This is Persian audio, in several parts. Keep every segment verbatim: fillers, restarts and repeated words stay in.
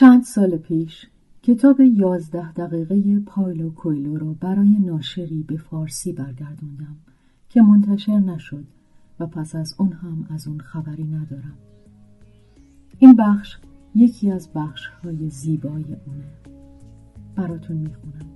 چند سال پیش کتاب یازده دقیقه پائولو کوئلو را برای ناشری به فارسی برگردوندم که منتشر نشد و پس از اون هم از اون خبری ندارم. این بخش یکی از بخش‌های زیبای اونه. براتون میخونم.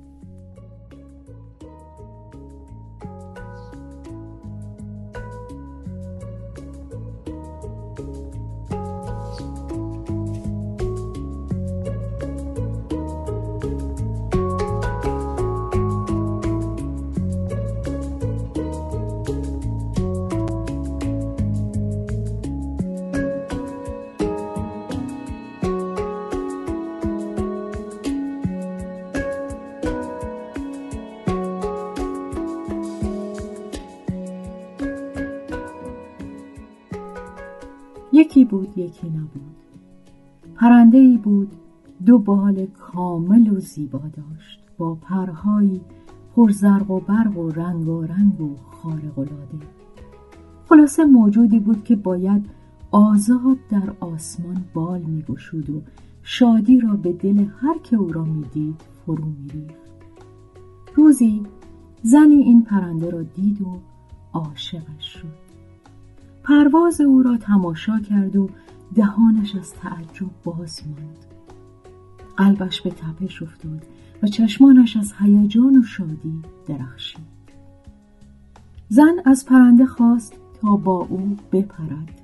یکی بود یکی نبود. پرنده‌ای بود، دو بال کامل و زیبا داشت، با پرهایی پر زرق و برق و رنگ و رنگ و خارق‌العاده. خلاصه موجودی بود که باید آزاد در آسمان بال می‌گشود و شادی را به دل هر که او را می‌دید فرو می‌ریخت. روزی زنی این پرنده را دید و عاشقش شد. پرواز او را تماشا کرد و دهانش از تعجب باز ماند. قلبش به تپش افتاد و چشمانش از هیجان و شادی درخشید. زن از پرنده خواست تا با او بپرد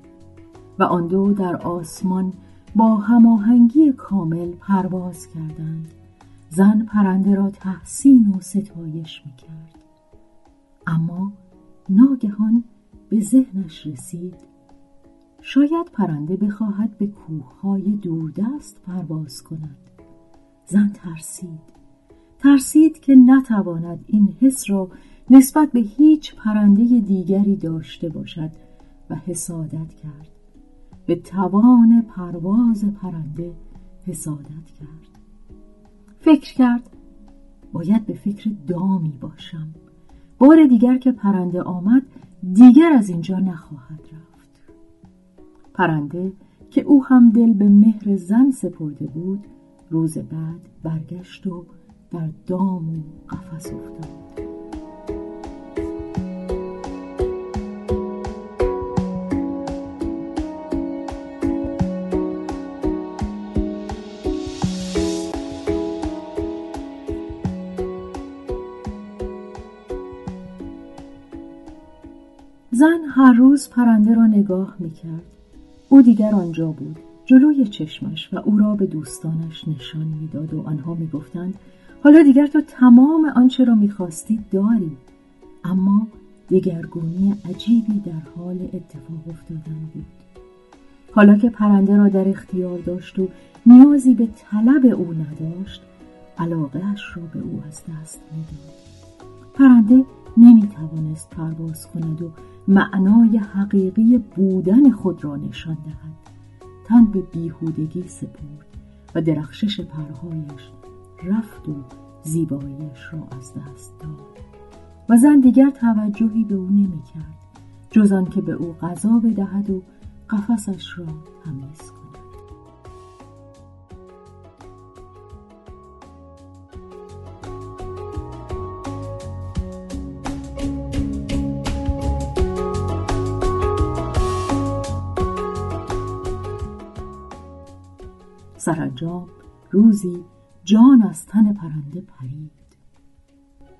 و آن دو در آسمان با هماهنگی کامل پرواز کردند. زن پرنده را تحسین و ستایش می‌کرد، اما ناگهان به ذهنش رسید شاید پرنده بخواهد به کوههای دوردست پرواز کند. زن ترسید ترسید که نتواند این حس را نسبت به هیچ پرنده دیگری داشته باشد و حسادت کرد. به توان پرواز پرنده حسادت کرد. فکر کرد باید به فکر دامی باشم. بار دیگر که پرنده آمد دیگر از اینجا نخواهد رفت. پرنده که او هم دل به مهر زن سپرده بود، روز بعد برگشت و در دام و قفس افتاد. زن هر روز پرنده را نگاه میکرد. او دیگر آنجا بود، جلوی چشمش، و او را به دوستانش نشان میداد و آنها میگفتند حالا دیگر تو تمام آنچه را میخواستی داری. اما دگرگونی عجیبی در حال اتفاق افتادن بود. حالا که پرنده را در اختیار داشت و نیازی به طلب او نداشت، علاقه‌اش را به او از دست میداد. پرنده نمیتوانست پرواز کند و معنای حقیقی بودن خود را نشان دهد. تن به بیهودگی سپرد و درخشش پرهایش رفت و زیباییش را از دست داد. و زن دیگر توجهی به او نمی کرد جز آن که به او غذا بدهد و قفسش را تمیز کند. سرانجام روزی جان از تن پرنده پرید.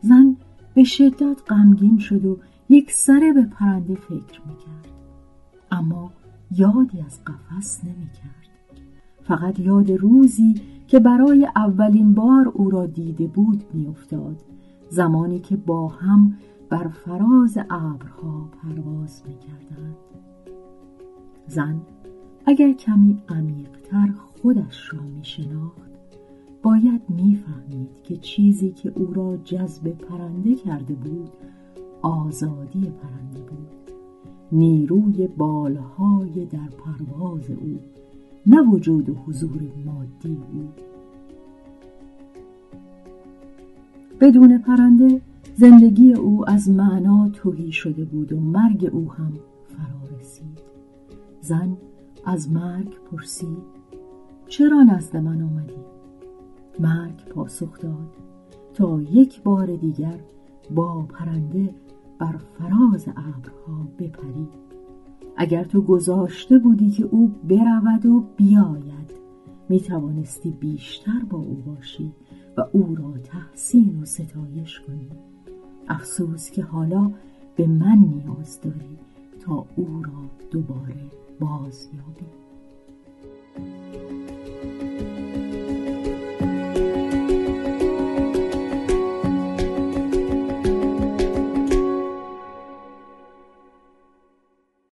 زن به شدت غمگین شد و یک سره به پرنده فکر میکرد، اما یادی از قفس نمیکرد. فقط یاد روزی که برای اولین بار او را دیده بود میافتاد، زمانی که با هم بر فراز ابرها پرواز میکردند. زن اگر کمی عمیق‌تر خودش را می شناخت، باید می فهمید که چیزی که او را جذب پرنده کرده بود آزادی پرنده بود، نیروی بالهای در پرواز او، نه وجود و حضور مادی او. بدون پرنده زندگی او از معنا تهی شده بود و مرگ او هم فرا رسید. زن از مرگ پرسید چرا نزد من آمدی؟ مرگ پاسخ داد تا یک بار دیگر با پرنده بر فراز ابرها بپری. اگر تو گذاشته بودی که او برود و بیاید، می توانستی بیشتر با او باشی و او را تحسین و ستایش کنی. افسوس که حالا به من نیاز داری تا او را دوباره باز یابی.